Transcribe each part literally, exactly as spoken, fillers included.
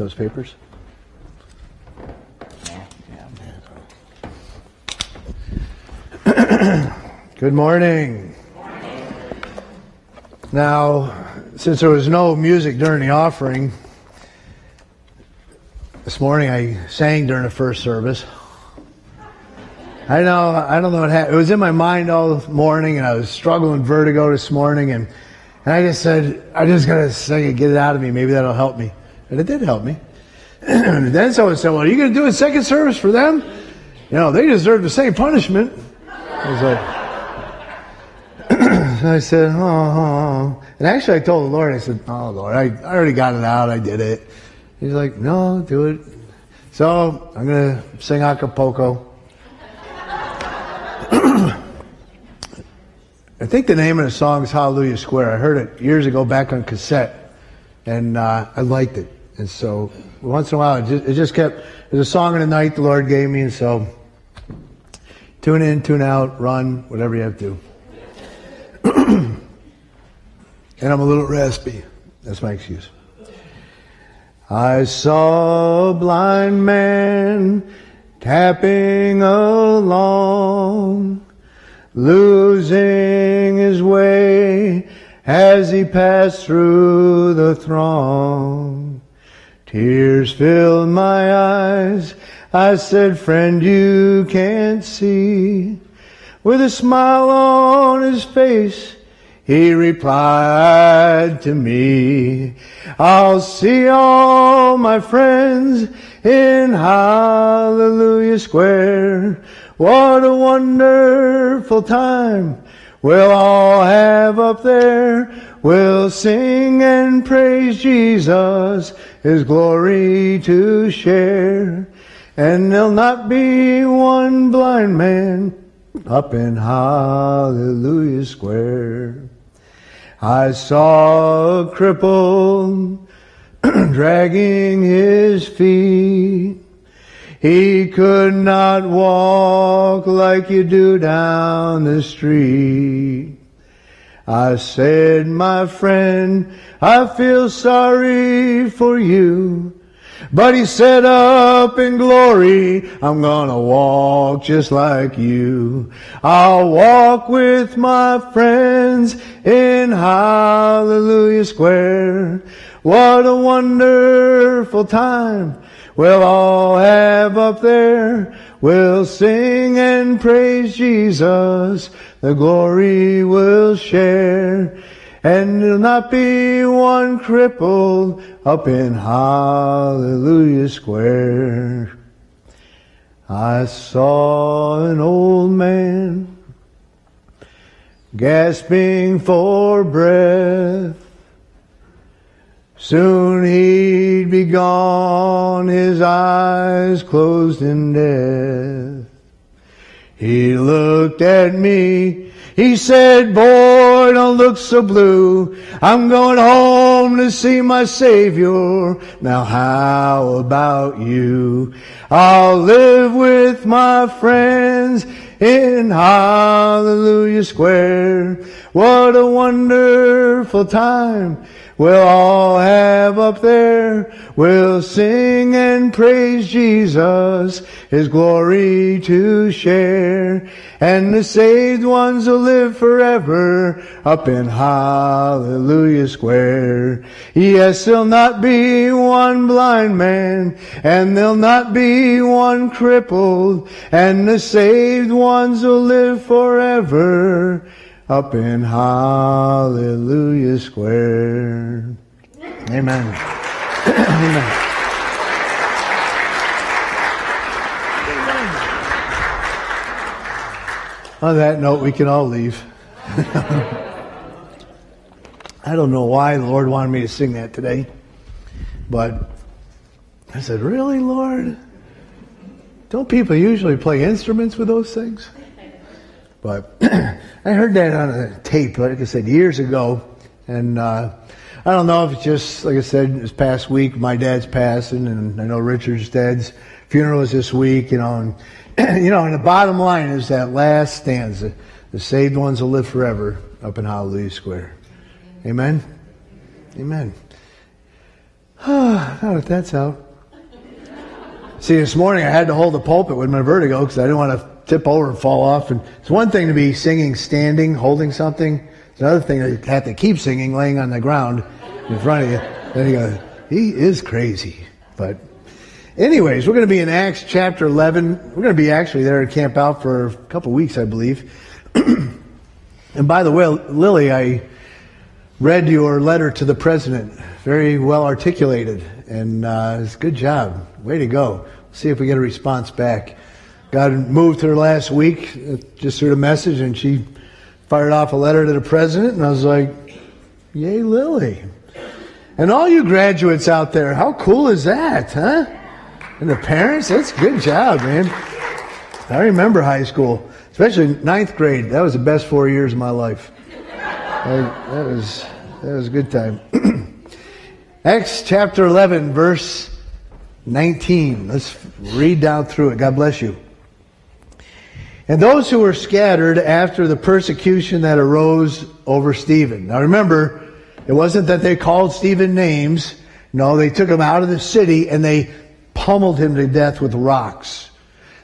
Those papers? Good morning. morning. Now, since there was no music during the offering, this morning I sang during the first service. I know, I don't know what happened. It was in my mind all morning, and I was struggling with vertigo this morning, and, and I just said, I just got to sing it, get it out of me. Maybe that'll help me. And it did help me. And then someone said, well, are you going to do a second service for them? You know, they deserve the same punishment. I was like, so I said, oh, oh, oh. And actually I told the Lord, I said, oh, Lord, I, I already got it out. I did it. He's like, no, do it. So I'm going to sing Acapulco. I think the name of the song is Hallelujah Square. I heard it years ago back on cassette. And uh, I liked it. And so once in a while, it just, it just kept, it was a song of the night the Lord gave me. And so tune in, tune out, run, whatever you have to. And I'm a little raspy. That's my excuse. I saw a blind man tapping along, losing his way. As he passed through the throng, tears filled my eyes. I said, friend, you can't see. With a smile on his face, he replied to me, I'll see all my friends in Hallelujah Square. What a wonderful time we'll all have up there. We'll sing and praise Jesus, His glory to share. And there'll not be one blind man up in Hallelujah Square. I saw a cripple dragging his feet. He could not walk like you do down the street. I said, my friend, I feel sorry for you. But he said, up in glory, I'm gonna walk just like you. I'll walk with my friends in Hallelujah Square. What a wonderful time we'll all have up there. We'll sing and praise Jesus. The glory we'll share. And there'll not be one crippled up in Hallelujah Square. I saw an old man gasping for breath. Soon he'd be gone, his eyes closed in death. He looked at me, he said, boy, don't look so blue. I'm going home to see my Savior. Now how about you? I'll live with my friends in Hallelujah Square. What a wonderful time we'll all have up there. We'll sing and praise Jesus, His glory to share. And the saved ones will live forever up in Hallelujah Square. Yes, there'll not be one blind man, and there'll not be one crippled, and the saved ones will live forever up in Hallelujah Square. Amen. Amen. On that note, we can all leave. I don't know why the Lord wanted me to sing that today, but I said, really, Lord? Don't people usually play instruments with those things? But I heard that on a tape, like I said, years ago. And uh, I don't know if it's just, like I said, this past week, my dad's passing, and I know Richard's dad's funeral is this week, you know. And, you know, and the bottom line is that last stanza, the saved ones will live forever up in Hallelujah Square. Amen? Amen. Not if that's out. See, this morning I had to hold the pulpit with my vertigo because I didn't want to tip over and fall off. And it's one thing to be singing standing, holding something. It's another thing to have to keep singing laying on the ground in front of you. Then you go, he is crazy. But anyways, we're going to be in Acts chapter eleven. We're going to be actually there at Camp Out for a couple weeks, I believe. And by the way, Lily, I read your letter to the president. Very well articulated. And uh, it's a good job. Way to go. See if we get a response back. God moved her last week just through the message, and she fired off a letter to the president, and I was like, yay, Lily. And all you graduates out there, how cool is that, huh? And the parents, that's a good job, man. I remember high school, especially ninth grade. That was the best four years of my life. That, that was that was a good time. Acts chapter eleven, verse nineteen. Let's read down through it. God bless you. And those who were scattered after the persecution that arose over Stephen. Now remember, it wasn't that they called Stephen names. No, they took him out of the city and they pummeled him to death with rocks.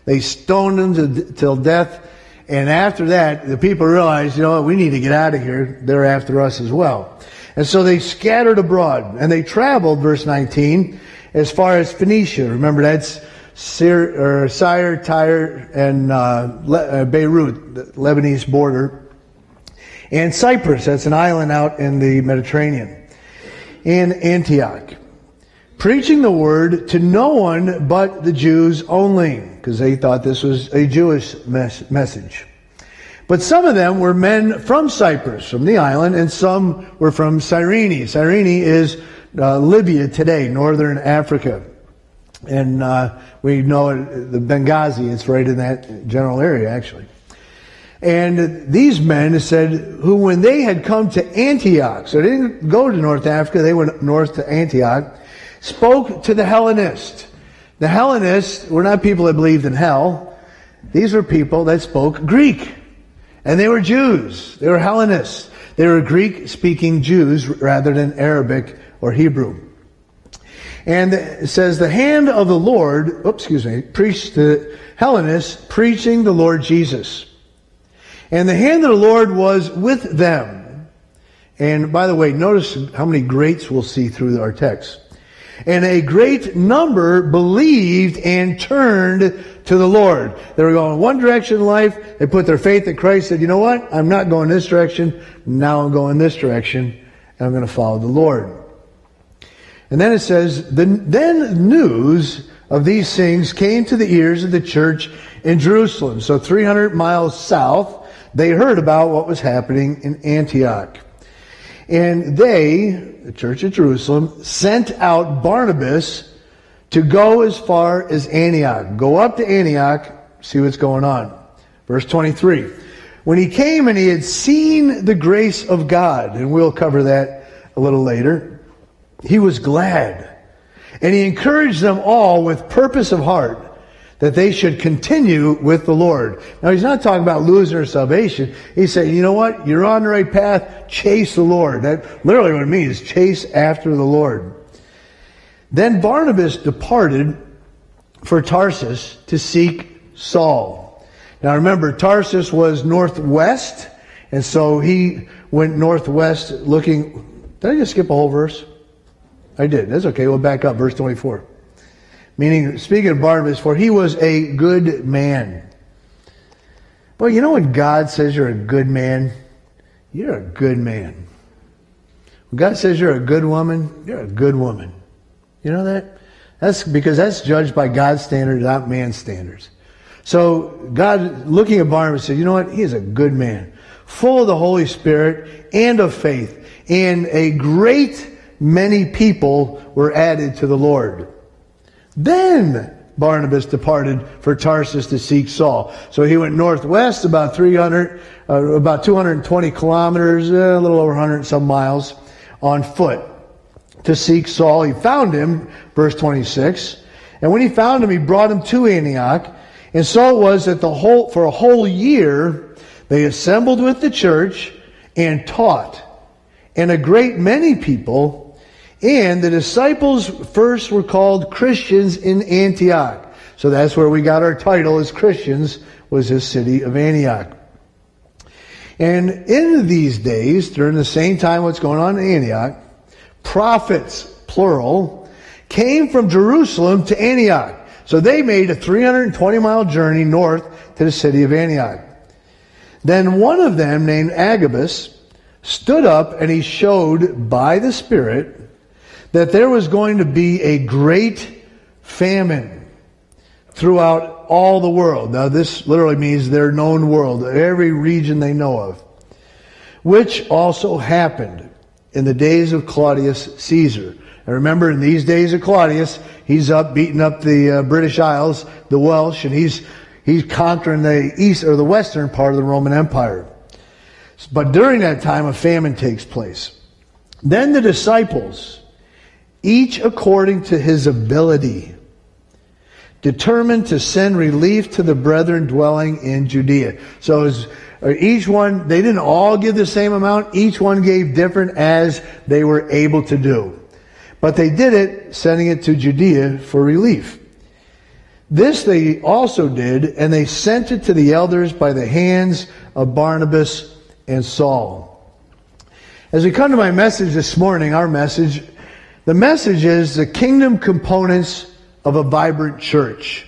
They stoned him to, till death. And after that, the people realized, you know, we need to get out of here. They're after us as well. And so they scattered abroad. And they traveled, verse nineteen, as far as Phoenicia. Remember, that's Cyr, or Cyre, Tyre, and uh, Le- uh, Beirut, the Lebanese border. And Cyprus, that's an island out in the Mediterranean. And Antioch. Preaching the word to no one but the Jews only, because they thought this was a Jewish mes- message. But some of them were men from Cyprus, from the island, and some were from Cyrene. Cyrene is uh, Libya today, northern Africa. And uh, we know it, the Benghazi, it's right in that general area, actually. And these men said, who when they had come to Antioch, so they didn't go to North Africa, they went north to Antioch, spoke to the Hellenists. The Hellenists were not people that believed in hell. These were people that spoke Greek. And they were Jews. They were Hellenists. They were Greek-speaking Jews rather than Arabic or Hebrew. And it says, the hand of the Lord, oops, excuse me, preached to Hellenists, preaching the Lord Jesus. And the hand of the Lord was with them. And by the way, notice how many greats we'll see through our text. And a great number believed and turned to the Lord. They were going one direction in life. They put their faith in Christ, said, you know what? I'm not going this direction. Now I'm going this direction. And I'm going to follow the Lord. And then it says, then news of these things came to the ears of the church in Jerusalem. So three hundred miles south, they heard about what was happening in Antioch. And they, the church at Jerusalem, sent out Barnabas to go as far as Antioch. Go up to Antioch, see what's going on. Verse twenty-three. When he came and he had seen the grace of God, and we'll cover that a little later, he was glad. And he encouraged them all with purpose of heart that they should continue with the Lord. Now, he's not talking about losing their salvation. He's saying, you know what? You're on the right path. Chase the Lord. That literally what it means, chase after the Lord. Then Barnabas departed for Tarsus to seek Saul. Now, remember, Tarsus was northwest. And so he went northwest looking. Did I just skip a whole verse? I did. That's okay. We'll back up. Verse twenty-four. Meaning, speaking of Barnabas, for he was a good man. Well, you know when God says you're a good man? You're a good man. When God says you're a good woman, you're a good woman. You know that? That's because that's judged by God's standards, not man's standards. So God, looking at Barnabas, said, you know what? He is a good man, full of the Holy Spirit and of faith, and a great many people were added to the Lord. Then Barnabas departed for Tarsus to seek Saul. So he went northwest about three hundred, uh, about two hundred twenty kilometers, uh, a little over one hundred and some miles on foot to seek Saul. He found him, verse twenty-six. And when he found him, he brought him to Antioch. And so it was that the whole, for a whole year, they assembled with the church and taught. And a great many people, And the disciples first were called Christians in Antioch. So that's where we got our title as Christians, was this city of Antioch. And in these days, during the same time what's going on in Antioch, prophets, plural, came from Jerusalem to Antioch. So they made a three hundred twenty mile journey north to the city of Antioch. Then one of them, named Agabus, stood up and he showed by the Spirit that there was going to be a great famine throughout all the world. Now this literally means their known world, every region they know of, which also happened in the days of Claudius Caesar. And remember, in these days of Claudius, he's up beating up the uh, British Isles, the Welsh, and he's he's conquering the east or the western part of the Roman Empire. But during that time, a famine takes place. Then the disciples, each according to his ability, determined to send relief to the brethren dwelling in Judea. So as each one, they didn't all give the same amount. Each one gave different as they were able to do. But they did it, sending it to Judea for relief. This they also did, and they sent it to the elders by the hands of Barnabas and Saul. As we come to my message this morning, our message, the message is the Kingdom Components of a Vibrant Church.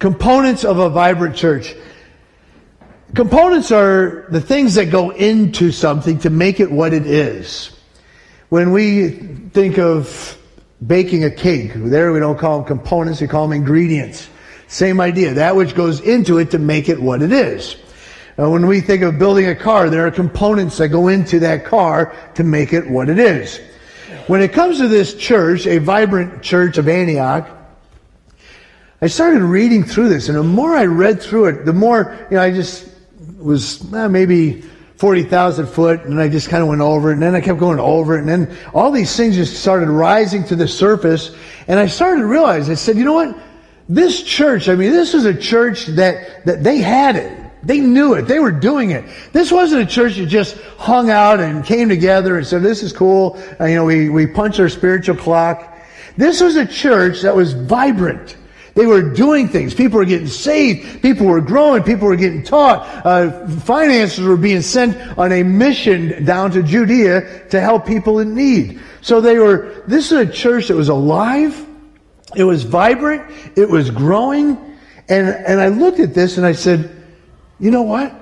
Components of a Vibrant Church. Components are the things that go into something to make it what it is. When we think of baking a cake, there we don't call them components, we call them ingredients. Same idea, that which goes into it to make it what it is. Now, when we think of building a car, there are components that go into that car to make it what it is. When it comes to this church, a vibrant church of Antioch, I started reading through this, and the more I read through it, the more, you know, I just was eh, maybe forty thousand foot, and I just kind of went over it, and then I kept going over it, and then all these things just started rising to the surface, and I started to realize, I said, you know what, this church, I mean, this is a church that, that they had it. They knew it. They were doing it. This wasn't a church that just hung out and came together and said, this is cool, uh, you know, we, we punch our spiritual clock. This was a church that was vibrant. They were doing things. People were getting saved. People were growing. People were getting taught. Uh, finances were being sent on a mission down to Judea to help people in need. So they were, this is a church that was alive. It was vibrant. It was growing. And, and I looked at this and I said, you know what?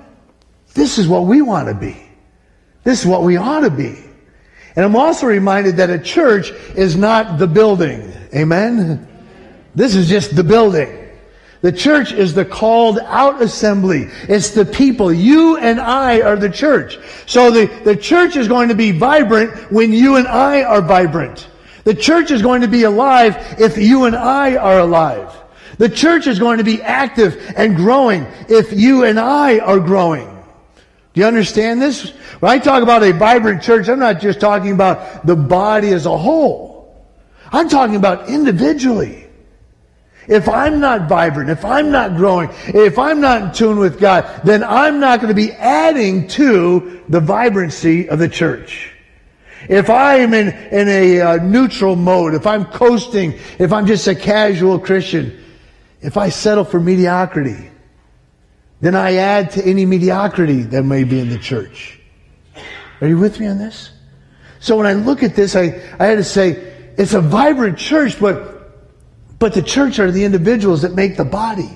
This is what we want to be. This is what we ought to be. And I'm also reminded that a church is not the building. Amen? This is just the building. The church is the called out assembly. It's the people. You and I are the church. So the, the church is going to be vibrant when you and I are vibrant. The church is going to be alive if you and I are alive. The church is going to be active and growing if you and I are growing. Do you understand this? When I talk about a vibrant church, I'm not just talking about the body as a whole. I'm talking about individually. If I'm not vibrant, if I'm not growing, if I'm not in tune with God, then I'm not going to be adding to the vibrancy of the church. If I'm in, in a uh, neutral mode, if I'm coasting, if I'm just a casual Christian, if I settle for mediocrity, then I add to any mediocrity that may be in the church. Are you with me on this? So when I look at this, I, I had to say, it's a vibrant church, but But the church are the individuals that make the body.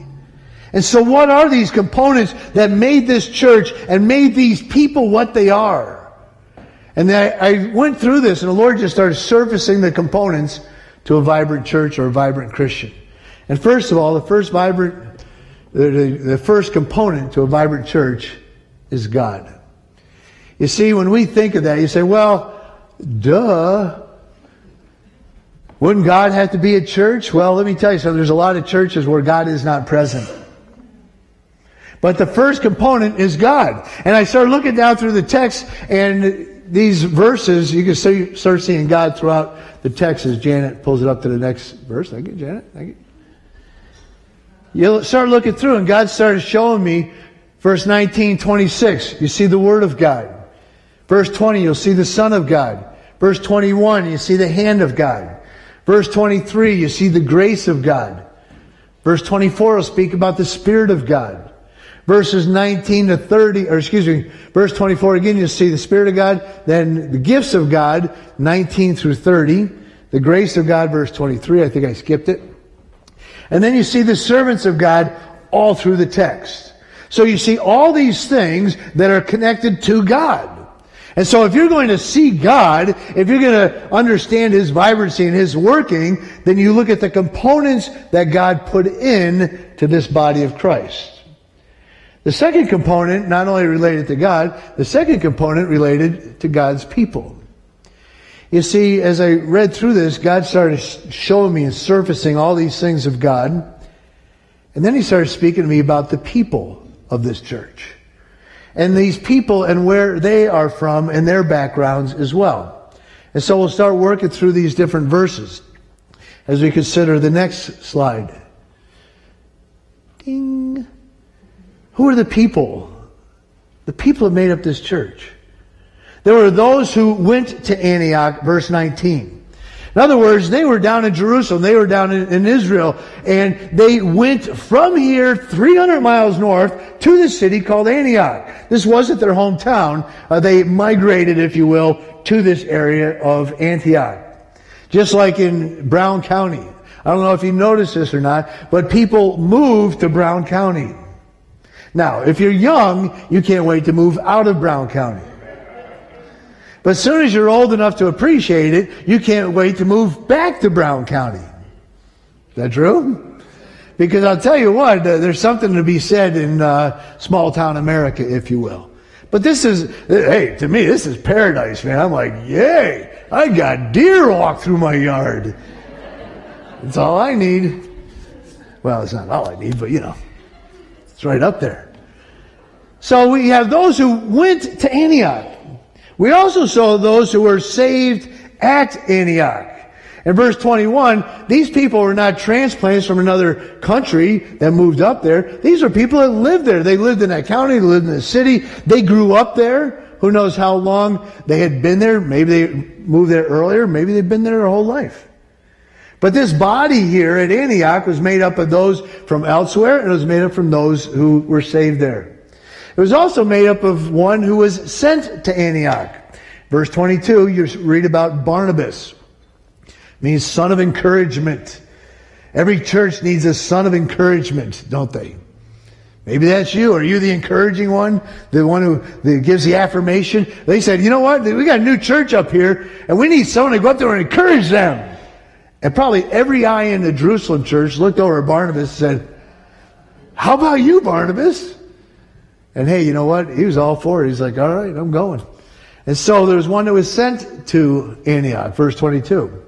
And so what are these components that made this church and made these people what they are? And I went through this, and the Lord just started surfacing the components to a vibrant church or a vibrant Christian. And first of all, the first vibrant, the first component to a vibrant church is God. You see, when we think of that, you say, well, duh. Wouldn't God have to be at church? Well, let me tell you something. There's a lot of churches where God is not present. But the first component is God. And I started looking down through the text and these verses, you can see, start seeing God throughout the text as Janet pulls it up to the next verse. Thank you, Janet. Thank you. You start looking through and God started showing me verse nineteen, twenty-six. You see the Word of God. Verse twenty, you'll see the Son of God. Verse twenty-one, you see the hand of God. Verse twenty-three, you see the grace of God. Verse twenty-four will speak about the Spirit of God. Verses nineteen to thirty, or excuse me, verse twenty-four again, you see the Spirit of God, then the gifts of God, nineteen through thirty, the grace of God, verse twenty-three, I think I skipped it. And then you see the servants of God all through the text. So you see all these things that are connected to God. And so if you're going to see God, if you're going to understand His vibrancy and His working, then you look at the components that God put in to this body of Christ. The second component, not only related to God, the second component related to God's people. You see, as I read through this, God started showing me and surfacing all these things of God. And then He started speaking to me about the people of this church. And these people and where they are from and their backgrounds as well. And so we'll start working through these different verses as we consider the next slide. Ding. Who are the people? The people that made up this church. There were those who went to Antioch, verse nineteen. In other words, they were down in Jerusalem, they were down in, in Israel, and they went from here three hundred miles north to the city called Antioch. This wasn't their hometown. Uh, they migrated, if you will, to this area of Antioch. Just like in Brown County. I don't know if you noticed this or not, but people moved to Brown County. Now, if you're young, you can't wait to move out of Brown County. But as soon as you're old enough to appreciate it, you can't wait to move back to Brown County. Is that true? Because I'll tell you what, there's something to be said in uh, small-town America, if you will. But this is, hey, to me, this is paradise, man. I'm like, yay, I got deer walk through my yard. That's all I need. Well, it's not all I need, but, you know, it's right up there. So we have those who went to Antioch. We also saw those who were saved at Antioch. In verse twenty-one, these people were not transplants from another country that moved up there. These are people that lived there. They lived in that county, they lived in the city. They grew up there. Who knows how long they had been there. Maybe they moved there earlier. Maybe they've been there their whole life. But this body here at Antioch was made up of those from elsewhere, and it was made up from those who were saved there. It was also made up of one who was sent to Antioch. Verse twenty-two, you read about Barnabas. It means son of encouragement. Every church needs a son of encouragement, don't they? Maybe that's you. Are you the encouraging one? The one who that gives the affirmation? They said, you know what? We got a new church up here, and we need someone to go up there and encourage them. And probably every eye in the Jerusalem church looked over at Barnabas and said, how about you, Barnabas? And hey, you know what? He was all for it. He's like, all right, I'm going. And so there was one that was sent to Antioch, verse twenty-two.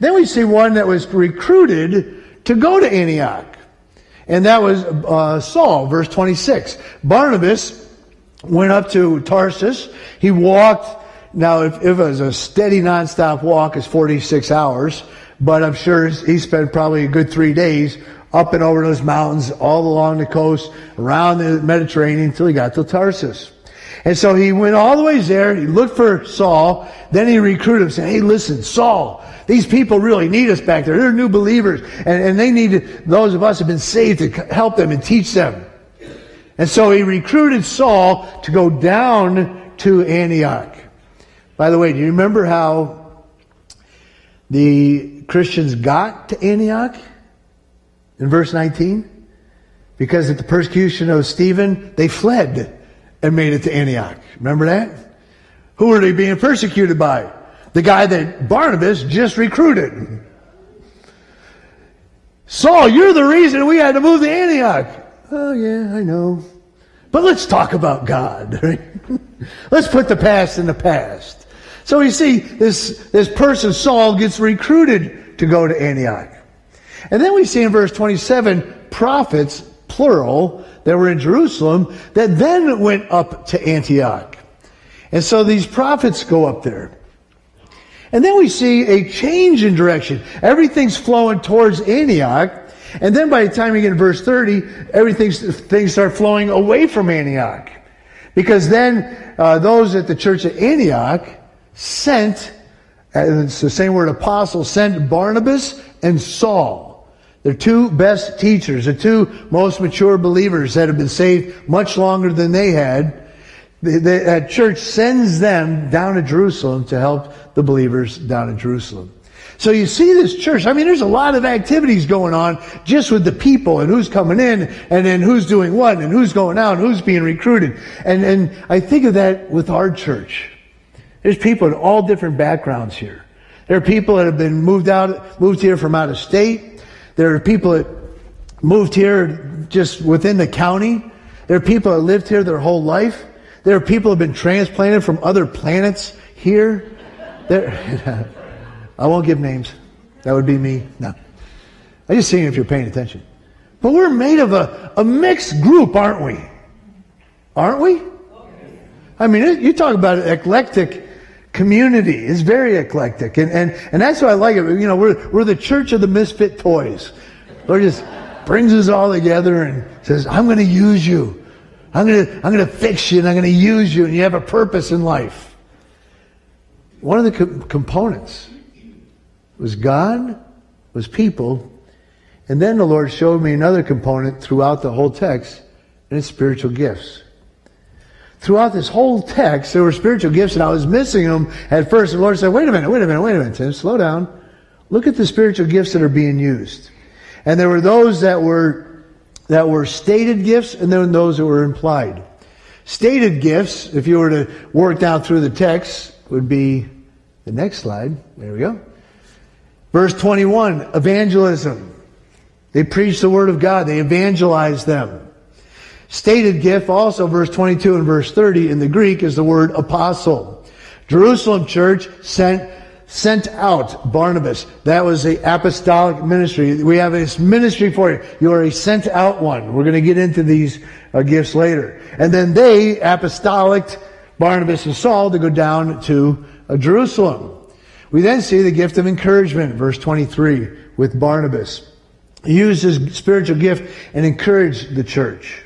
Then we see one that was recruited to go to Antioch. And that was uh, Saul, verse twenty-six. Barnabas went up to Tarsus. He walked. Now, if, if it was a steady, nonstop walk, it's forty-six hours. But I'm sure he spent probably a good three days up and over those mountains, all along the coast, around the Mediterranean, until he got to Tarsus. And so he went all the way there, he looked for Saul, then he recruited him, saying, hey, listen, Saul, these people really need us back there. They're new believers, and, and they need to, those of us who have been saved to help them and teach them. And so he recruited Saul to go down to Antioch. By the way, do you remember how the Christians got to Antioch? In verse nineteen, because at the persecution of Stephen, they fled and made it to Antioch. Remember that? Who were they being persecuted by? The guy that Barnabas just recruited. Saul, you're the reason we had to move to Antioch. Oh, yeah, I know. But let's talk about God. Right? Let's put the past in the past. So you see, this, this person, Saul, gets recruited to go to Antioch. And then we see in verse twenty-seven, prophets, plural, that were in Jerusalem, that then went up to Antioch. And so these prophets go up there. And then we see a change in direction. Everything's flowing towards Antioch. And then by the time you get to verse thirty, everything's, things start flowing away from Antioch. Because then uh, those at the church at Antioch sent And it's the same word apostle. Sent Barnabas and Saul, the two best teachers, the two most mature believers that have been saved much longer than they had. The, the that church sends them down to Jerusalem to help the believers down in Jerusalem. So you see this church, I mean, there's a lot of activities going on just with the people and who's coming in and then who's doing what and who's going out and who's being recruited. And, and I think of that with our church. There's people in all different backgrounds here. There are people that have been moved out, moved here from out of state. There are people that moved here just within the county. There are people that lived here their whole life. There are people that have been transplanted from other planets here. There, I won't give names. That would be me. No. I'm just seeing if you're paying attention. But we're made of a, a mixed group, aren't we? Aren't we? I mean, you talk about an eclectic community. It's very eclectic. And, and, and that's why I like it. You know, we're, we're the church of the misfit toys. Lord just brings us all together and says, I'm going to use you. I'm going to, I'm going to fix you and I'm going to use you and you have a purpose in life. One of the co- components was God, was people, and then the Lord showed me another component throughout the whole text, and it's spiritual gifts. Throughout this whole text, there were spiritual gifts, and I was missing them at first. The Lord said, wait a minute, wait a minute, wait a minute, Tim, slow down. Look at the spiritual gifts that are being used. And there were those that were, that were stated gifts, and then those that were implied. Stated gifts, if you were to work down through the text, would be the next slide. There we go. Verse twenty-one, evangelism. They preached the word of God. They evangelized them. Stated gift also, verse twenty-two and verse thirty in the Greek, is the word apostle. Jerusalem church sent sent out Barnabas. That was the apostolic ministry. We have this ministry for you. You are a sent out one. We're going to get into these uh, gifts later. And then they apostolic Barnabas and Saul to go down to uh, Jerusalem. We then see the gift of encouragement, verse twenty-three, with Barnabas. He used his spiritual gift and encouraged the church.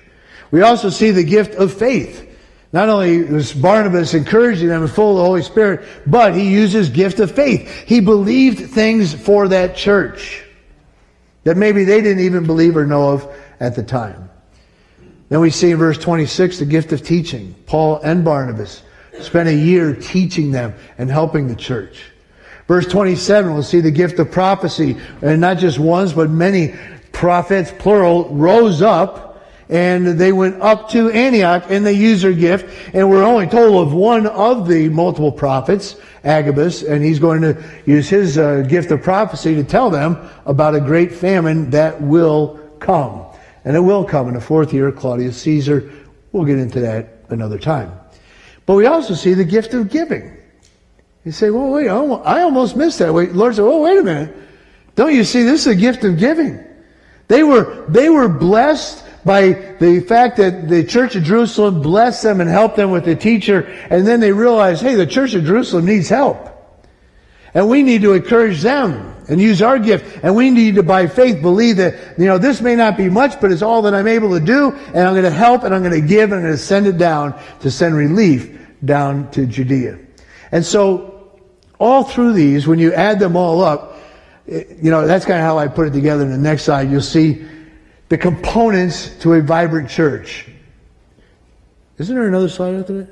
We also see the gift of faith. Not only was Barnabas encouraging them and full of the Holy Spirit, but he used his gift of faith. He believed things for that church that maybe they didn't even believe or know of at the time. Then we see in verse twenty-six the gift of teaching. Paul and Barnabas spent a year teaching them and helping the church. Verse twenty-seven, we'll see the gift of prophecy. And not just ones, but many prophets, plural, rose up. And they went up to Antioch and they used their gift. And we're only told of one of the multiple prophets, Agabus. And he's going to use his uh, gift of prophecy to tell them about a great famine that will come. And it will come in the fourth year of Claudius Caesar. We'll get into that another time. But we also see the gift of giving. You say, well, wait, I almost missed that. Wait, Lord said, oh, wait a minute. Don't you see, this is a gift of giving. They were, they were blessed by the fact that the church of Jerusalem blessed them and helped them with the teacher. And then they realized, hey, the church of Jerusalem needs help. And we need to encourage them and use our gift. And we need to, by faith, believe that, you know, this may not be much, but it's all that I'm able to do. And I'm going to help and I'm going to give and I'm going to send it down to send relief down to Judea. And so, all through these, when you add them all up, you know, that's kind of how I put it together. In the next slide, you'll see the components to a vibrant church. Isn't there another slide after that?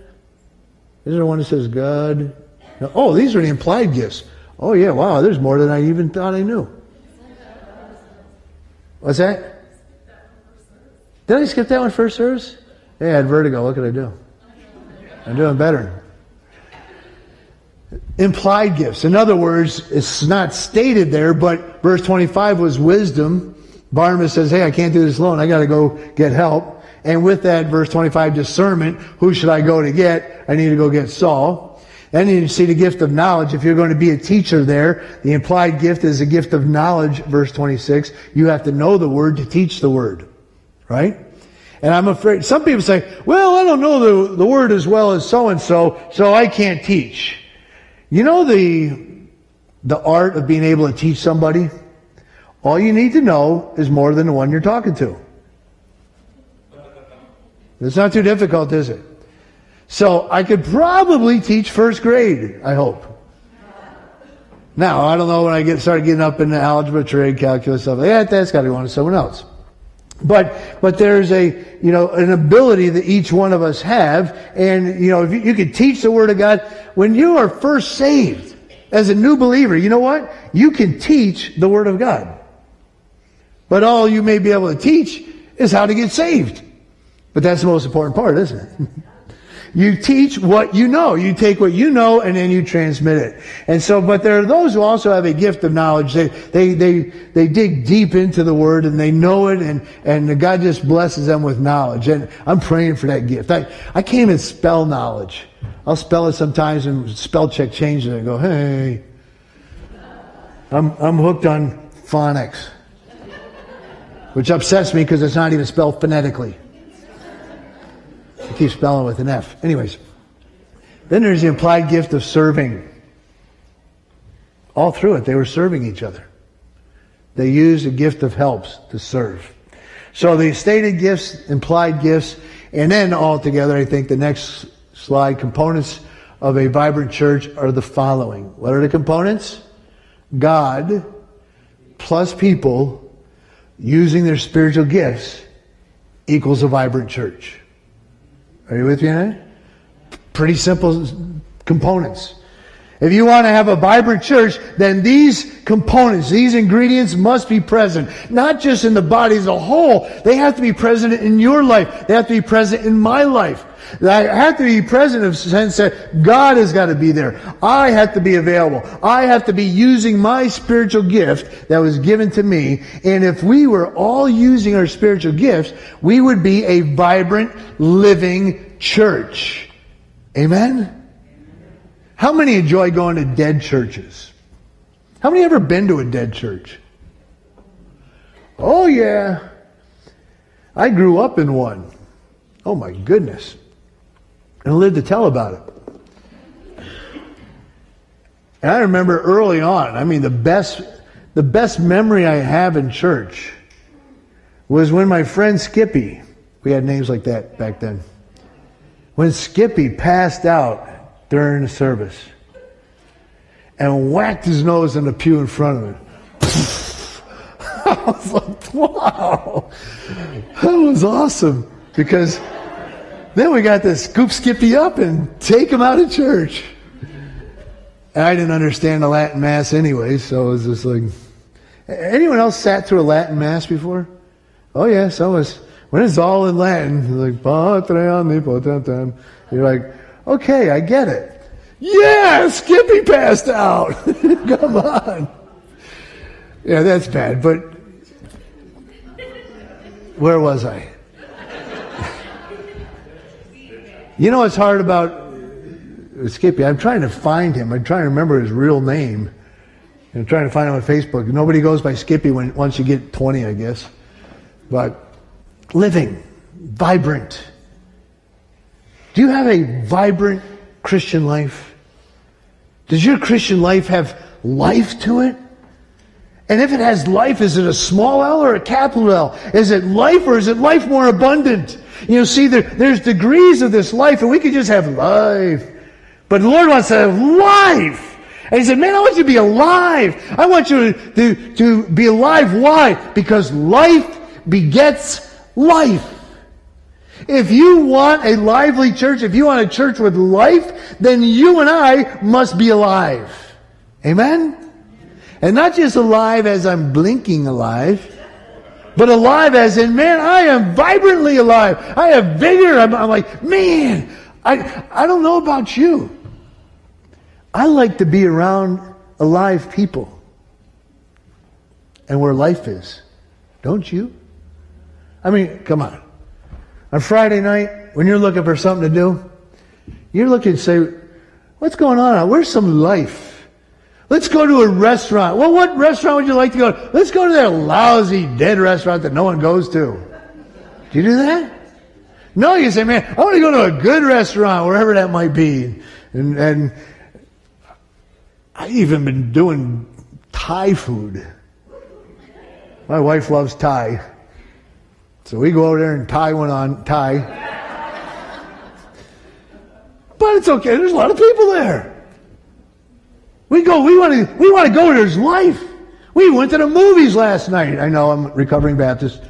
Isn't there one that says God? No. Oh, these are the implied gifts. Oh, yeah, wow, there's more than I even thought I knew. What's that? Did I skip that one first service? Yeah, I had vertigo. What could I do? I'm doing better. Implied gifts. In other words, it's not stated there, but verse twenty-five was wisdom. Barnabas says, hey, I can't do this alone. I got to go get help. And with that, verse twenty-five, discernment. Who should I go to get? I need to go get Saul. Then you see the gift of knowledge. If you're going to be a teacher there, the implied gift is a gift of knowledge, verse twenty-six. You have to know the word to teach the word. Right? And I'm afraid, some people say, well, I don't know the, the word as well as so-and-so, so I can't teach. You know the the art of being able to teach somebody? All you need to know is more than the one you're talking to. It's not too difficult, is it? So I could probably teach first grade, I hope. Now, I don't know when I get started getting up into algebra, trig, calculus, stuff. Yeah, that's got to go on to someone else. But but there's a, you know, an ability that each one of us have. And, you know, if you, you can teach the Word of God. When you are first saved as a new believer, you know what? You can teach the Word of God. But all you may be able to teach is how to get saved. But that's the most important part, isn't it? You teach what you know. You take what you know and then you transmit it. And so, but there are those who also have a gift of knowledge. They, they, they, they dig deep into the Word and they know it, and, and God just blesses them with knowledge. And I'm praying for that gift. I, I can't even spell knowledge. I'll spell it sometimes and spell check changes and go, hey, I'm, I'm hooked on phonics, which upsets me because it's not even spelled phonetically. I keep spelling with an F. Anyways, then there's the implied gift of serving. All through it, they were serving each other. They used the gift of helps to serve. So the stated gifts, implied gifts, and then all together, I think the next slide, components of a vibrant church are the following. What are the components? God plus people using their spiritual gifts equals a vibrant church. Are you with me tonight? Pretty simple components. If you want to have a vibrant church, then these components, these ingredients must be present. Not just in the body as a whole. They have to be present in your life. They have to be present in my life. They have to be present in the sense that God has got to be there. I have to be available. I have to be using my spiritual gift that was given to me. And if we were all using our spiritual gifts, we would be a vibrant, living church. Amen? How many enjoy going to dead churches? How many ever been to a dead church? Oh yeah. I grew up in one. Oh my goodness. And lived to tell about it. And I remember early on, I mean the best the best memory I have in church was when my friend Skippy, we had names like that back then, when Skippy passed out during the service and whacked his nose in the pew in front of him. I was like, wow, that was awesome, because then we got to scoop Skippy up and take him out of church. And I didn't understand the Latin Mass anyway, so it was just like, anyone else sat through a Latin Mass before? Oh yeah, so was, when it's all in Latin, like, you're like, okay, I get it. Yeah, Skippy passed out. Come on. Yeah, that's bad, but where was I? You know what's hard about Skippy? I'm trying to find him. I'm trying to remember his real name. I'm trying to find him on Facebook. Nobody goes by Skippy when once you get twenty, I guess. But living, vibrant. Do you have a vibrant Christian life? Does your Christian life have life to it? And if it has life, is it a small L or a capital L? Is it life, or is it life more abundant? You know, see, there, there's degrees of this life, and we could just have life. But the Lord wants to have life. And He said, man, I want you to be alive. I want you to, to, to be alive. Why? Because life begets life. If you want a lively church, if you want a church with life, then you and I must be alive. Amen? And not just alive as I'm blinking alive, but alive as in, man, I am vibrantly alive. I have vigor. I'm, I'm like, man, I, I don't know about you. I like to be around alive people and where life is. Don't you? I mean, come on. On Friday night, when you're looking for something to do, you're looking to say, what's going on? Where's some life? Let's go to a restaurant. Well, what restaurant would you like to go to? Let's go to that lousy, dead restaurant that no one goes to. Do you do that? No, you say, man, I want to go to a good restaurant, wherever that might be. And, and I've even been doing Thai food. My wife loves Thai. So we go over there and tie one on, tie. But it's okay, there's a lot of people there. We go. We want to. We want to go to his life. We went to the movies last night. I know I'm recovering Baptist,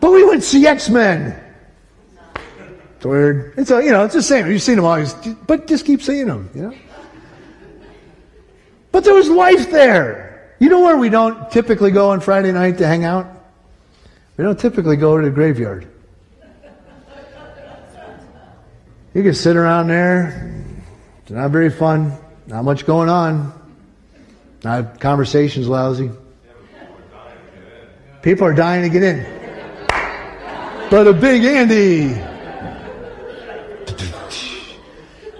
but we went to see X-Men. It's weird. It's a, you know, it's the same. You've seen them always, but just keep seeing them. You know. But there was life there. You know where we don't typically go on Friday night to hang out? We don't typically go to the graveyard. You can sit around there. It's not very fun. Not much going on. Not conversations lousy. People are dying to get in. But a big Andy.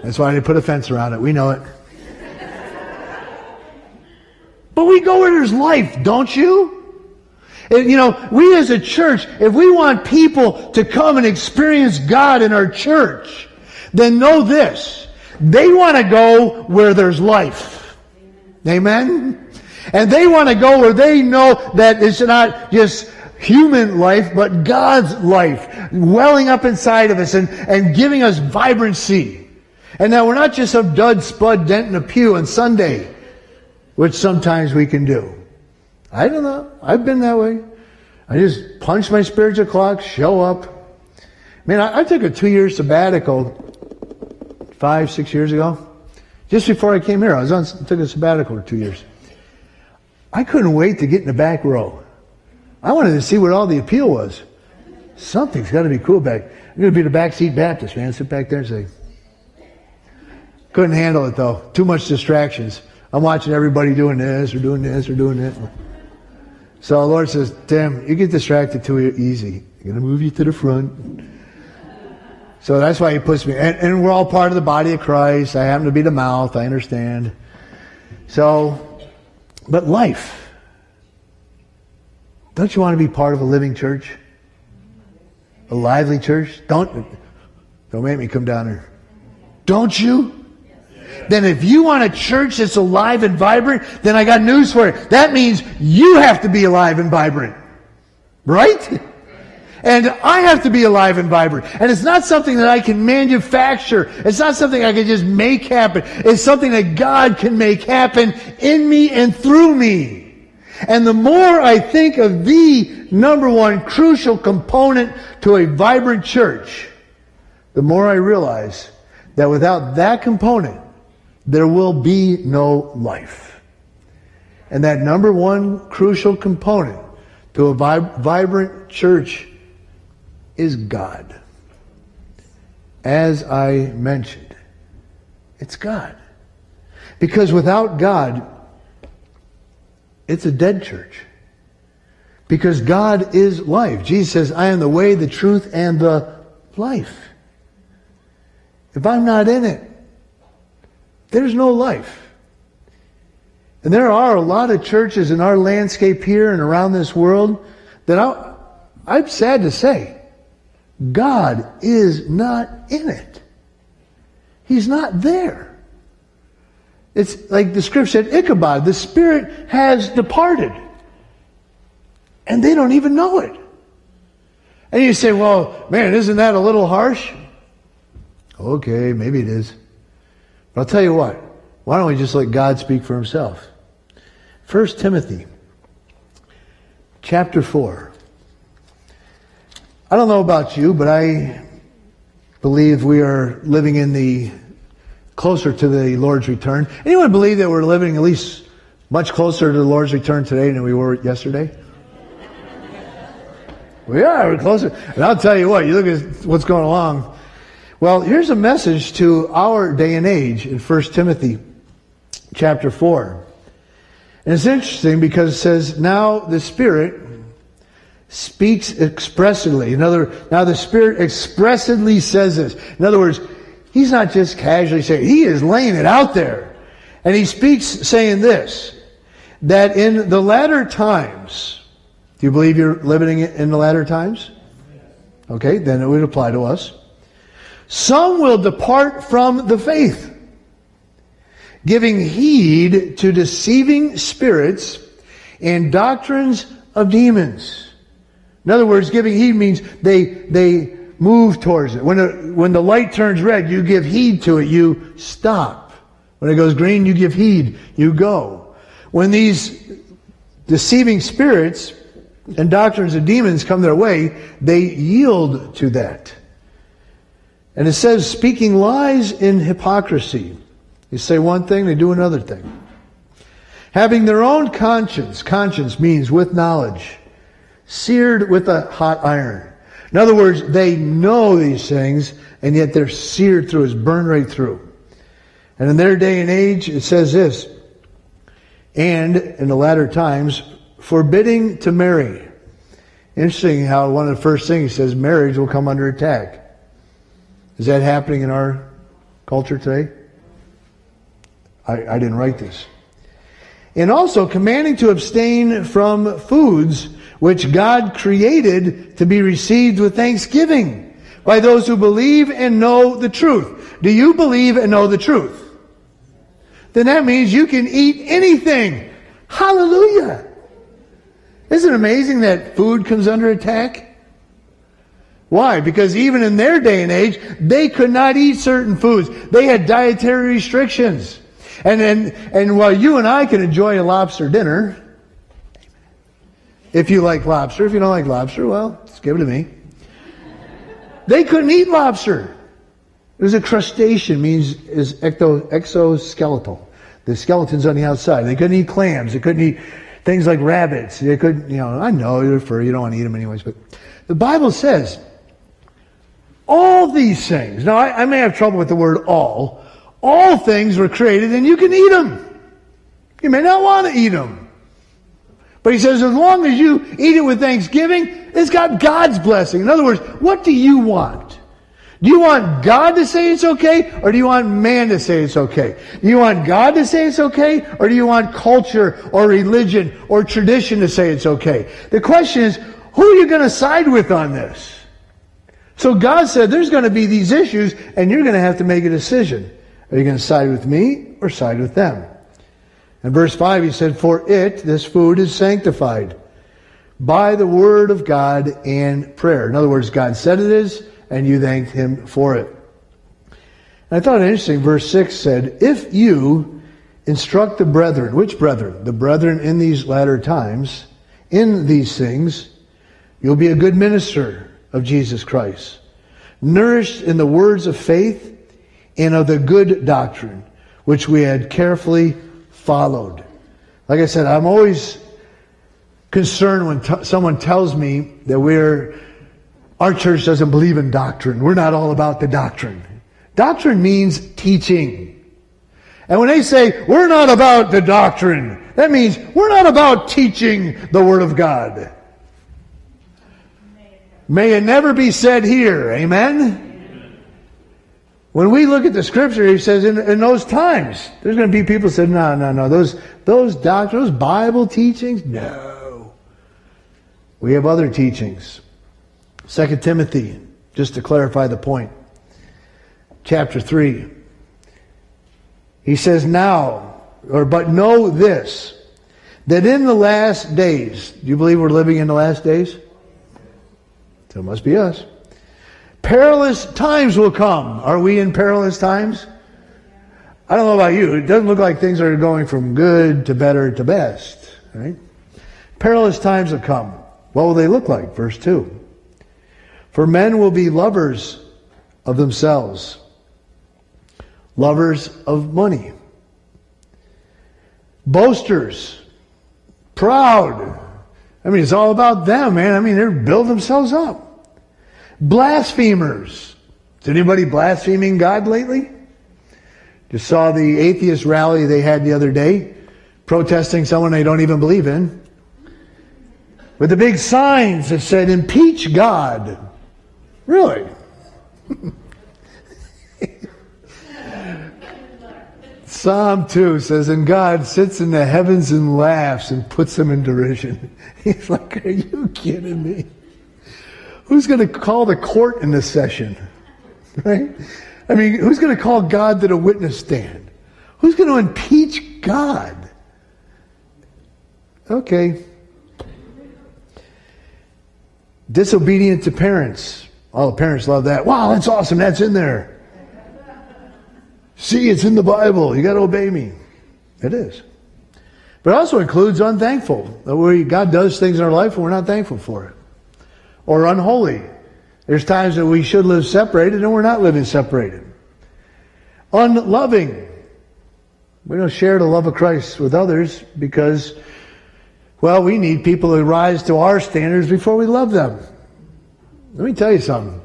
That's why they put a fence around it. We know it. But we go where there's life, don't you? And, you know, we as a church, if we want people to come and experience God in our church, then know this. They want to go where there's life. Amen? Amen? And they want to go where they know that it's not just human life, but God's life welling up inside of us and, and giving us vibrancy. And that we're not just some dud, spud, dent in a pew on Sunday, which sometimes we can do. I don't know. I've been that way. I just punch my spiritual clock, show up. Man, I, I took a two-year sabbatical five, six years ago. Just before I came here, I was on, took a sabbatical for two years. I couldn't wait to get in the back row. I wanted to see what all the appeal was. Something's got to be cool back. I'm going to be the backseat Baptist, man. Sit back there and say. Couldn't handle it, though. Too much distractions. I'm watching everybody doing this or doing this or doing that. So the Lord says, Tim, you get distracted too easy. I'm going to move you to the front. So that's why he puts me. And, and we're all part of the body of Christ. I happen to be the mouth. I understand. So, but life. Don't you want to be part of a living church? A lively church? Don't, don't make me come down here. Don't you? Then if you want a church that's alive and vibrant, then I got news for you. That means you have to be alive and vibrant. Right? And I have to be alive and vibrant. And it's not something that I can manufacture. It's not something I can just make happen. It's something that God can make happen in me and through me. And the more I think of the number one crucial component to a vibrant church, the more I realize that without that component, there will be no life. And that number one crucial component to a vib- vibrant church is God. As I mentioned, it's God. Because without God, it's a dead church. Because God is life. Jesus says, I am the way, the truth, and the life. If I'm not in it, there's no life. And there are a lot of churches in our landscape here and around this world that I, I'm sad to say, God is not in it. He's not there. It's like the scripture said, Ichabod, the spirit has departed. And they don't even know it. And you say, well, man, isn't that a little harsh? Okay, maybe it is. But I'll tell you what, why don't we just let God speak for himself? First Timothy, chapter four. I don't know about you, but I believe we are living in the, closer to the Lord's return. Anyone believe that we're living at least much closer to the Lord's return today than we were yesterday? We are, we're closer. And I'll tell you what, you look at what's going along. Well, here's a message to our day and age in First Timothy chapter four. And it's interesting because it says, now the Spirit speaks expressly. In other words, now the Spirit expressly says this. In other words, He's not just casually saying, He is laying it out there. And He speaks saying this, that in the latter times, do you believe you're living in the latter times? Okay, then it would apply to us. Some will depart from the faith, giving heed to deceiving spirits and doctrines of demons. In other words, giving heed means they they move towards it. When, a, when the light turns red, you give heed to it. You stop. When it goes green, you give heed, you go. When these deceiving spirits and doctrines of demons come their way, they yield to that. And it says, speaking lies in hypocrisy. They say one thing, they do another thing. Having their own conscience, conscience means with knowledge, seared with a hot iron. In other words, they know these things, and yet they're seared through, it's burned right through. And in their day and age, it says this, and in the latter times, forbidding to marry. Interesting how one of the first things he says, marriage will come under attack. Is that happening in our culture today? I, I didn't write this. And also commanding to abstain from foods which God created to be received with thanksgiving by those who believe and know the truth. Do you believe and know the truth? Then that means you can eat anything. Hallelujah! Isn't it amazing that food comes under attack? Why? Because even in their day and age, they could not eat certain foods. They had dietary restrictions. And and, and while you and I can enjoy a lobster dinner, if you like lobster, if you don't like lobster, well, just give it to me. They couldn't eat lobster. It was a crustacean, means is ecto, exoskeletal. The skeleton's on the outside. They couldn't eat clams. They couldn't eat things like rabbits. They couldn't, you know, I know, they're furry, you don't want to eat them anyways, but the Bible says all these things. Now, I, I may have trouble with the word all. All things were created and you can eat them. You may not want to eat them. But he says as long as you eat it with thanksgiving, it's got God's blessing. In other words, what do you want? Do you want God to say it's okay or do you want man to say it's okay? Do you want God to say it's okay or do you want culture or religion or tradition to say it's okay? The question is, who are you going to side with on this? So God said there's going to be these issues and you're going to have to make a decision. Are you going to side with me or side with them? In verse five he said, for it, this food, is sanctified by the word of God and prayer. In other words, God said it is and you thanked him for it. And I thought it interesting, verse six said, if you instruct the brethren, which brethren? The brethren in these latter times, in these things, you'll be a good minister of Jesus Christ, nourished in the words of faith and of the good doctrine, which we had carefully followed. Like I said, I'm always concerned when t- someone tells me that we're, our church doesn't believe in doctrine. We're not all about the doctrine. Doctrine means teaching. And when they say, we're not about the doctrine, that means we're not about teaching the Word of God. May it never be said here. Amen? Amen. When we look at the scripture, he says in, in those times, there's going to be people who say, no, no, no, those, those doctrines, those Bible teachings, no. We have other teachings. Second Timothy, just to clarify the point. Chapter three. He says now, or but know this, that in the last days, do you believe we're living in the last days? So it must be us. Perilous times will come. Are we in perilous times? I don't know about you. It doesn't look like things are going from good to better to best. Right? Perilous times will come. What will they look like? Verse two. For men will be lovers of themselves. Lovers of money. Boasters. Proud. I mean, it's all about them, man. I mean, they're building themselves up. Blasphemers. Is anybody blaspheming God lately? Just saw the atheist rally they had the other day, protesting someone they don't even believe in, with the big signs that said, impeach God. Really? Psalm two says, and God sits in the heavens and laughs and puts them in derision. He's like, are you kidding me? Who's going to call the court in this session? Right? I mean, who's going to call God to the witness stand? Who's going to impeach God? Okay. Disobedient to parents. All the parents love that. Wow, that's awesome. That's in there. See, it's in the Bible. You got to obey me. It is. But it also includes unthankful. Where God does things in our life and we're not thankful for it. Or unholy. There's times that we should live separated and we're not living separated. Unloving. We don't share the love of Christ with others because, well, we need people who rise to our standards before we love them. Let me tell you something.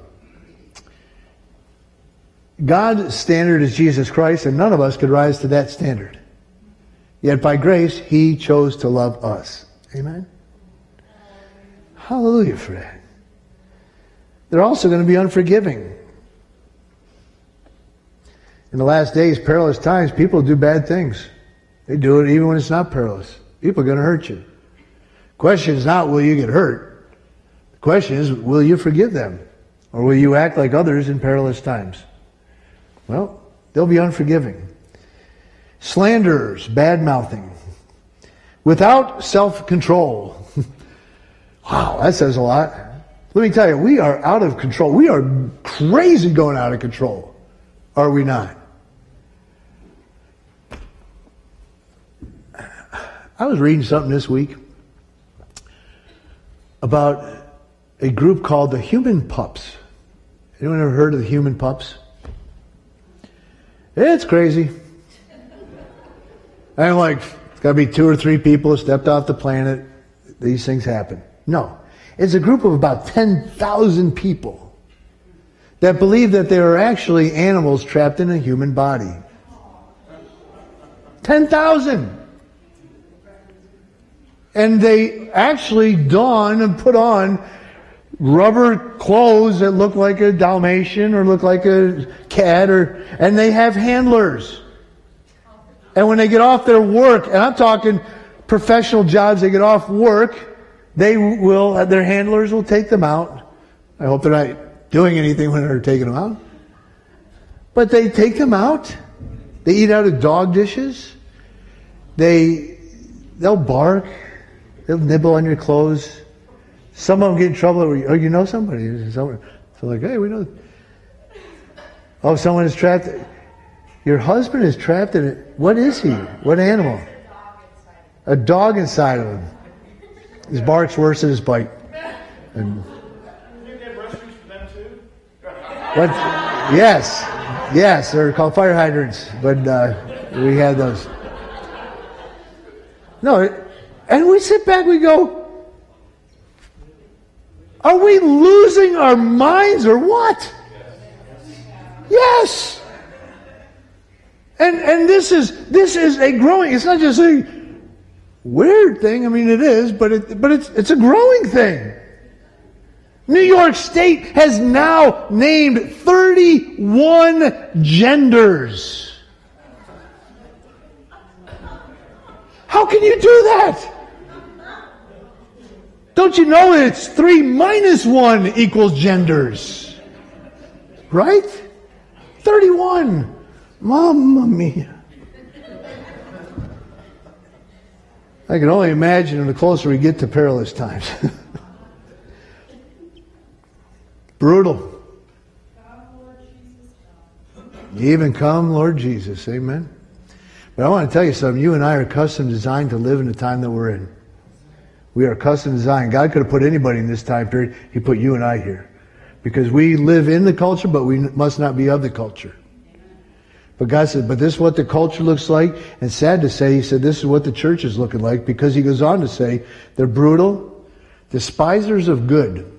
God's standard is Jesus Christ, and none of us could rise to that standard. Yet by grace, He chose to love us. Amen? Hallelujah for that. They're also going to be unforgiving. In the last days, perilous times, people do bad things. They do it even when it's not perilous. People are going to hurt you. The question is not, will you get hurt? The question is, will you forgive them? Or will you act like others in perilous times? Well, they'll be unforgiving. Slanderers, bad-mouthing. Without self-control. Wow, that says a lot. Let me tell you, we are out of control. We are crazy going out of control. Are we not? I was reading something this week about a group called the Human Pups. Anyone ever heard of the Human Pups? It's crazy. I'm like, it's got to be two or three people who stepped off the planet. These things happen. No. It's a group of about ten thousand people that believe that they are actually animals trapped in a human body. ten thousand! And they actually don and put on rubber clothes that look like a Dalmatian or look like a cat, or and they have handlers. And when they get off their work, and I'm talking professional jobs, they get off work, they will, their handlers will take them out. I hope they're not doing anything when they're taking them out. But they take them out. They eat out of dog dishes. They, they'll bark. They'll nibble on your clothes. Some of them get in trouble. Or you know somebody. So like, hey, we know. Oh, someone is trapped. Your husband is trapped in it. What is he? What animal? A dog inside of him. His bark's worse than his bite. And you get rescues for them too? What? Yes. Yes, they're called fire hydrants. But uh, we had those. No, and we sit back, we go, are we losing our minds or what? Yes. And and this is this is a growing. It's not just a weird thing. I mean, it is, but it but it's it's a growing thing. New York State has now named thirty-one genders. How can you do that? Don't you know it's three minus one equals genders? Right? thirty-one. Mamma mia. I can only imagine the closer we get to perilous times. Brutal. Even come, Lord Jesus. Amen. But I want to tell you something. You and I are custom designed to live in the time that we're in. We are custom designed. God could have put anybody in this time period. He put you and I here. Because we live in the culture, but we must not be of the culture. But God said, but this is what the culture looks like. And sad to say, He said, this is what the church is looking like. Because He goes on to say, they're brutal, despisers of good.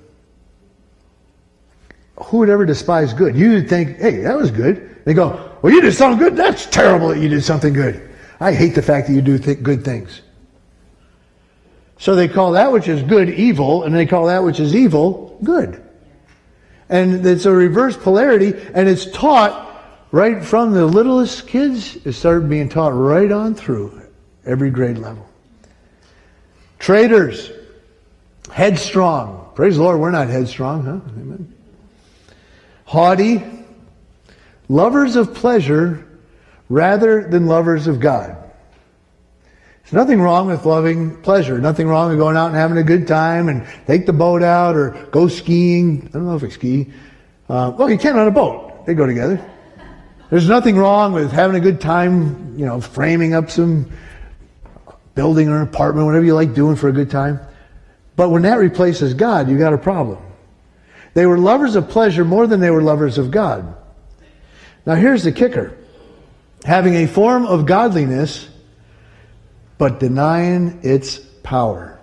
Who would ever despise good? You would think, hey, that was good. They go, well, you did something good. That's terrible that you did something good. I hate the fact that you do th- good things. So they call that which is good evil, and they call that which is evil good. And it's a reverse polarity, and it's taught right from the littlest kids. It started being taught right on through every grade level. Traitors. Headstrong. Praise the Lord, we're not headstrong, huh? Amen. Haughty. Lovers of pleasure rather than lovers of God. There's nothing wrong with loving pleasure. Nothing wrong with going out and having a good time and take the boat out or go skiing. I don't know if I ski. Uh, well, you can on a boat. They go together. There's nothing wrong with having a good time, you know, framing up some building or apartment, whatever you like doing for a good time. But when that replaces God, you got a problem. They were lovers of pleasure more than they were lovers of God. Now here's the kicker. Having a form of godliness, but denying its power.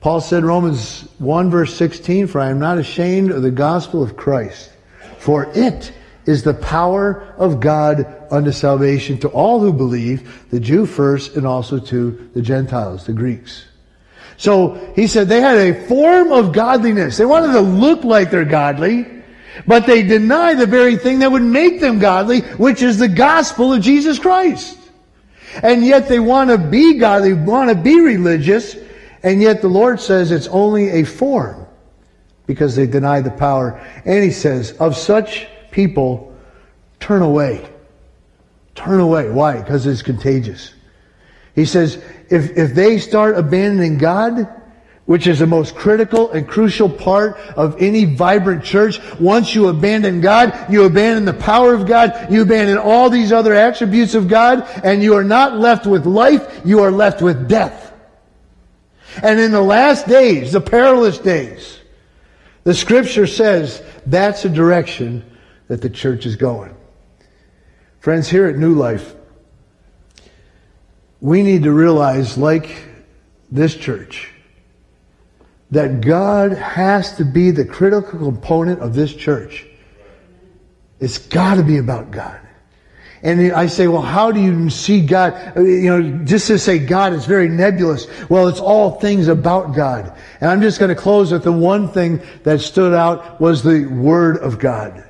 Paul said, Romans one verse sixteen, "For I am not ashamed of the gospel of Christ, for it is the power of God unto salvation to all who believe, the Jew first and also to the Gentiles," the Greeks. So he said they had a form of godliness. They wanted to look like they're godly, but they deny the very thing that would make them godly, which is the gospel of Jesus Christ. And yet they want to be godly, want to be religious, and yet the Lord says it's only a form because they deny the power. And he says, of such people, turn away. Turn away. Why? Because it's contagious. He says, if, if they start abandoning God, which is the most critical and crucial part of any vibrant church, once you abandon God, you abandon the power of God, you abandon all these other attributes of God, and you are not left with life, you are left with death. And in the last days, the perilous days, the Scripture says that's a direction that the church is going. Friends, here at New Life, we need to realize, like this church, that God has to be the critical component of this church. It's got to be about God. And I say, well, how do you see God? You know, just to say God is very nebulous. Well, it's all things about God. And I'm just going to close with the one thing that stood out was the Word of God.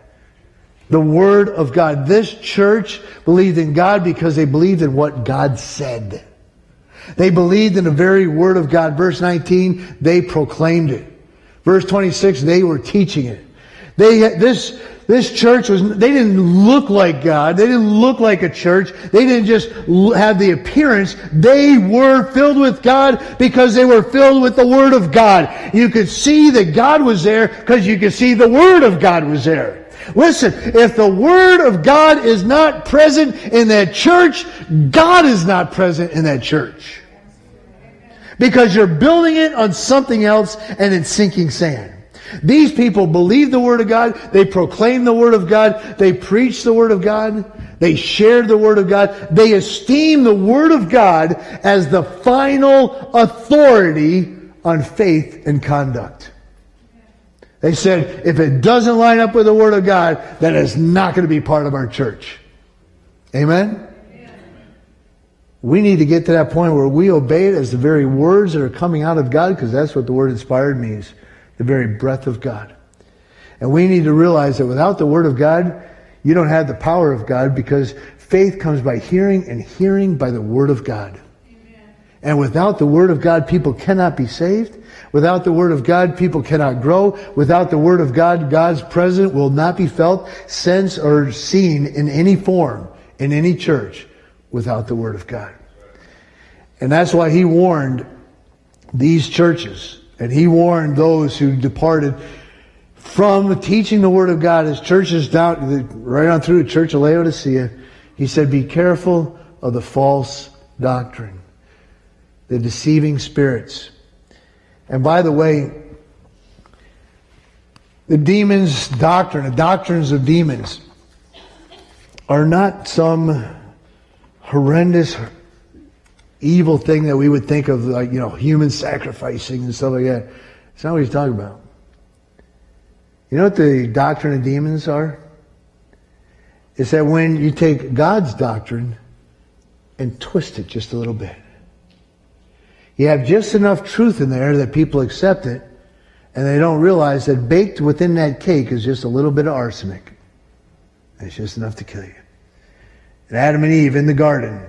The Word of God. This church believed in God because they believed in what God said. They believed in the very Word of God. Verse nineteen, they proclaimed it. Verse twenty-six, they were teaching it. They this this church was. They didn't look like God. They didn't look like a church. They didn't just have the appearance. They were filled with God because they were filled with the Word of God. You could see that God was there because you could see the Word of God was there. Listen, if the Word of God is not present in that church, God is not present in that church. Because you're building it on something else and it's sinking sand. These people believed the Word of God. They proclaimed the Word of God. They preached the Word of God. They shared the Word of God. They esteemed the Word of God as the final authority on faith and conduct. They said, if it doesn't line up with the Word of God, then it's not going to be part of our church. Amen? Yeah. We need to get to that point where we obey it as the very words that are coming out of God, because that's what the word inspired means, the very breath of God. And we need to realize that without the Word of God, you don't have the power of God, because faith comes by hearing and hearing by the Word of God. Amen. And without the Word of God, people cannot be saved. Without the Word of God, people cannot grow. Without the Word of God, God's presence will not be felt, sensed, or seen in any form, in any church, without the Word of God. And that's why he warned these churches, and he warned those who departed from teaching the Word of God as churches down, right on through the Church of Laodicea. He said, be careful of the false doctrine, the deceiving spirits. And by the way, the demons' doctrine, the doctrines of demons, are not some horrendous evil thing that we would think of, like, you know, human sacrificing and stuff like that. It's not what he's talking about. You know what the doctrine of demons are? It's that when you take God's doctrine and twist it just a little bit. You have just enough truth in there that people accept it, and they don't realize that baked within that cake is just a little bit of arsenic. And it's just enough to kill you. And Adam and Eve in the garden,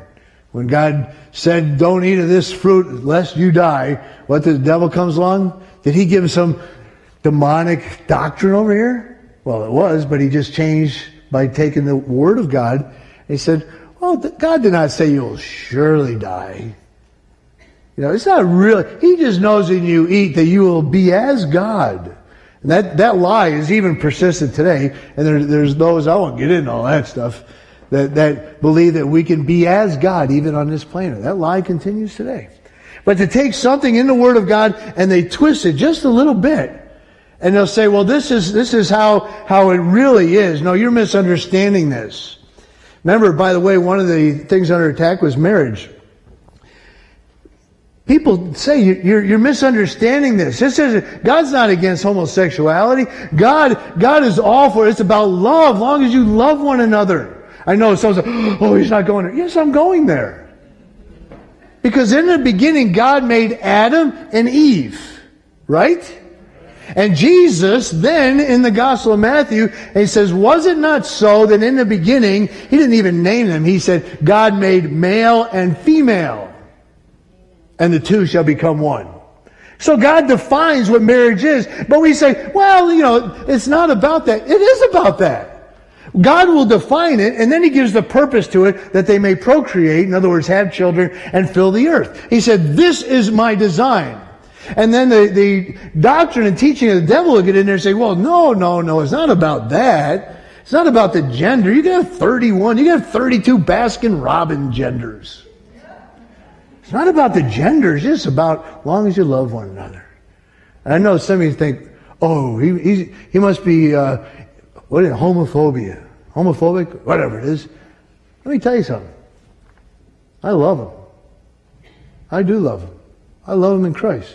when God said, don't eat of this fruit lest you die, what, the devil comes along? Did he give some demonic doctrine over here? Well, it was, but he just changed by taking the Word of God. He said, well, God did not say you'll surely die. You know, it's not really, he just knows when you eat that you will be as God. And that, that lie is even persistent today. And there, there's those, I won't get into all that stuff, that, that believe that we can be as God even on this planet. That lie continues today. But to take something in the Word of God and they twist it just a little bit, and they'll say, well, this is this is how, how it really is. No, you're misunderstanding this. Remember, by the way, one of the things under attack was marriage. People say, you're, you're misunderstanding this. This isn't, God's not against homosexuality. God, God is all for it. It's about love, as long as you love one another. I know someone's like, oh, he's not going there. Yes, I'm going there. Because in the beginning, God made Adam and Eve, right? And Jesus then, in the Gospel of Matthew, he says, was it not so that in the beginning, he didn't even name them, he said, God made male and female, and the two shall become one. So God defines what marriage is, but we say, well, you know, it's not about that. It is about that. God will define it, and then He gives the purpose to it that they may procreate, in other words, have children, and fill the earth. He said, this is my design. And then the, the doctrine and teaching of the devil will get in there and say, well, no, no, no, it's not about that. It's not about the gender. You can have thirty-one, you can have thirty-two Baskin-Robbins genders. It's not about the genders, it's about as long as you love one another. And I know some of you think, oh, he, he, he must be... Uh, What is homophobia? Homophobic? Whatever it is. Let me tell you something. I love them. I do love them. I love them in Christ.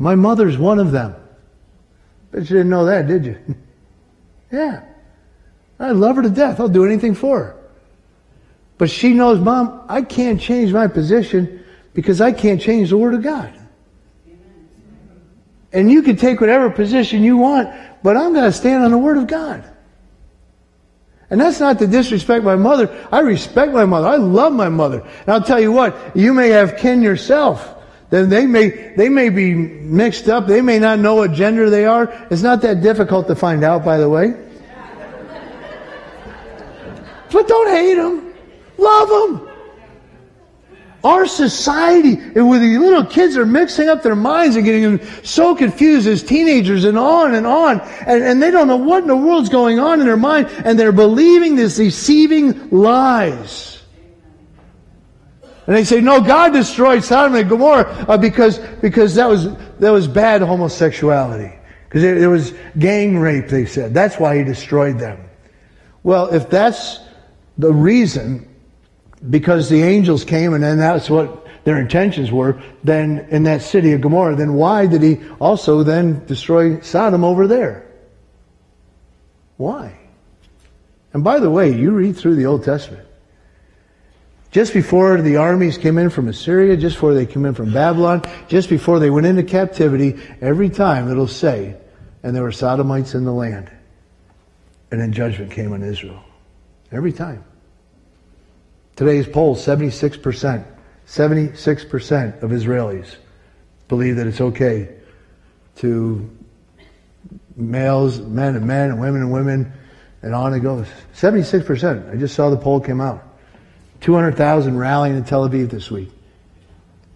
My mother's one of them. Bet you didn't know that, did you? Yeah. I love her to death. I'll do anything for her. But she knows, Mom, I can't change my position because I can't change the Word of God. And you can take whatever position you want, but I'm going to stand on the Word of God. And that's not to disrespect my mother. I respect my mother. I love my mother. And I'll tell you what, you may have kin yourself. Then they may, they may be mixed up. They may not know what gender they are. It's not that difficult to find out, by the way. But don't hate them. Love them. Our society, with the little kids, are mixing up their minds and getting them so confused as teenagers and on and on. And, and they don't know what in the world's going on in their mind. And they're believing these deceiving lies. And they say, no, God destroyed Sodom and Gomorrah uh, because, because that was, that was bad homosexuality. Because it, it was gang rape, they said. That's why He destroyed them. Well, if that's the reason... because the angels came and then that's what their intentions were, then in that city of Gomorrah, then why did He also then destroy Sodom over there? Why? And by the way, you read through the Old Testament. Just before the armies came in from Assyria, just before they came in from Babylon, just before they went into captivity, every time it'll say, and there were Sodomites in the land. And then judgment came on Israel. Every time. Today's poll, seventy-six percent, seventy-six percent of Israelis believe that it's okay to males, men and men, and women and women, and on it goes. seventy-six percent. I just saw the poll came out. two hundred thousand rallying in Tel Aviv this week.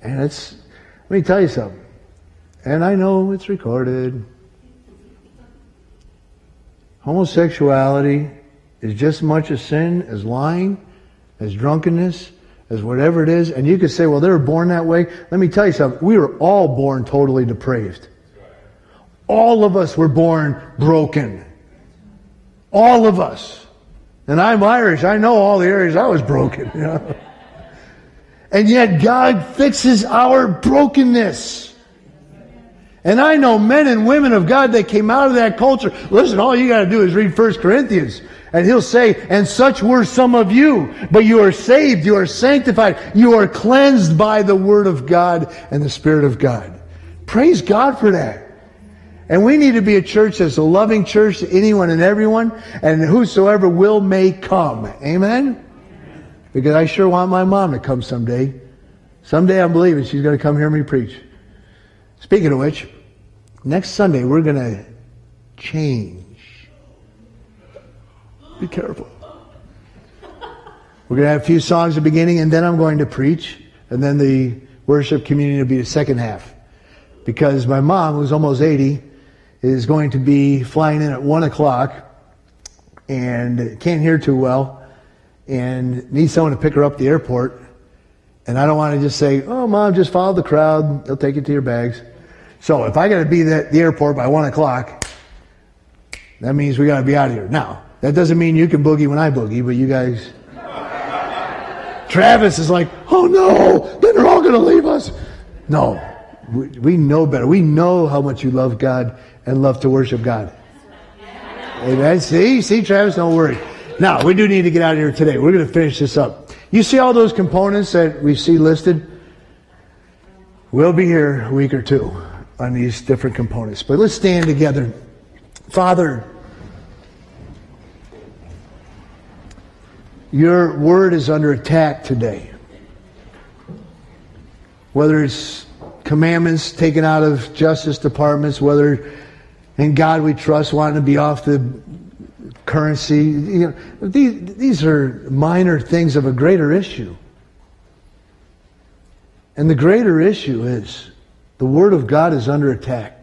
And it's, let me tell you something. And I know it's recorded. Homosexuality is just as much a sin as lying, as drunkenness, as whatever it is. And you could say, well, they were born that way. Let me tell you something. We were all born totally depraved. All of us were born broken. All of us. And I'm Irish. I know all the areas I was broken. You know? And yet God fixes our brokenness. And I know men and women of God that came out of that culture. Listen, all you got to do is read First Corinthians. And he'll say, and such were some of you, but you are saved, you are sanctified, you are cleansed by the Word of God and the Spirit of God. Praise God for that. And we need to be a church that's a loving church to anyone and everyone, and whosoever will may come. Amen? Because I sure want my mom to come someday. Someday I'm believing she's going to come hear me preach. Speaking of which, next Sunday we're going to change. Be careful. We're going to have a few songs at the beginning, and then I'm going to preach, and then the worship community will be the second half. Because my mom, who's almost eighty, is going to be flying in at one o'clock and can't hear too well and needs someone to pick her up at the airport. And I don't want to just say, oh, Mom, just follow the crowd. They'll take you to your bags. So if I got to be at the airport by one o'clock, that means we got to be out of here. Now, that doesn't mean you can boogie when I boogie, but you guys... Travis is like, oh, no, then they're all going to leave us. No, we, we know better. We know how much you love God and love to worship God. Amen. See, see, Travis, don't worry. Now, we do need to get out of here today. We're going to finish this up. You see all those components that we see listed? We'll be here a week or two on these different components. But let's stand together. Father, your word is under attack today. Whether it's commandments taken out of justice departments, whether in God we trust wanting to be off the currency. You know, these, these are minor things of a greater issue. And the greater issue is the Word of God is under attack.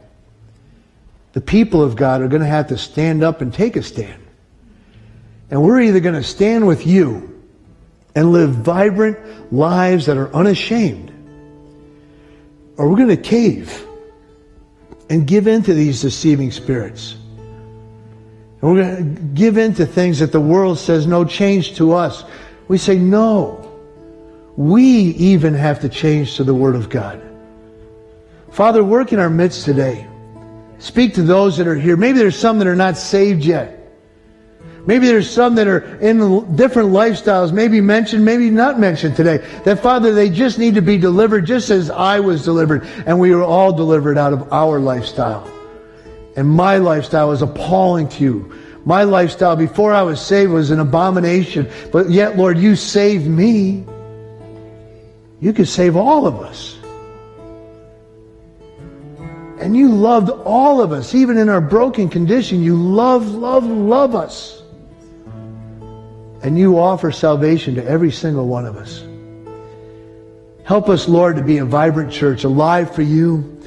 The people of God are going to have to stand up and take a stand. And we're either going to stand with you and live vibrant lives that are unashamed, or we're going to cave and give in to these deceiving spirits. And we're going to give in to things that the world says no change to us. We say no. We even have to change to the Word of God. Father, work in our midst today. Speak to those that are here. Maybe there's some that are not saved yet. Maybe there's some that are in different lifestyles, maybe mentioned, maybe not mentioned today. That, Father, they just need to be delivered just as I was delivered. And we were all delivered out of our lifestyle. And my lifestyle was appalling to you. My lifestyle before I was saved was an abomination. But yet, Lord, you saved me. You could save all of us. And you loved all of us, even in our broken condition. You love, love, love us. And you offer salvation to every single one of us. Help us, Lord, to be a vibrant church, alive for you,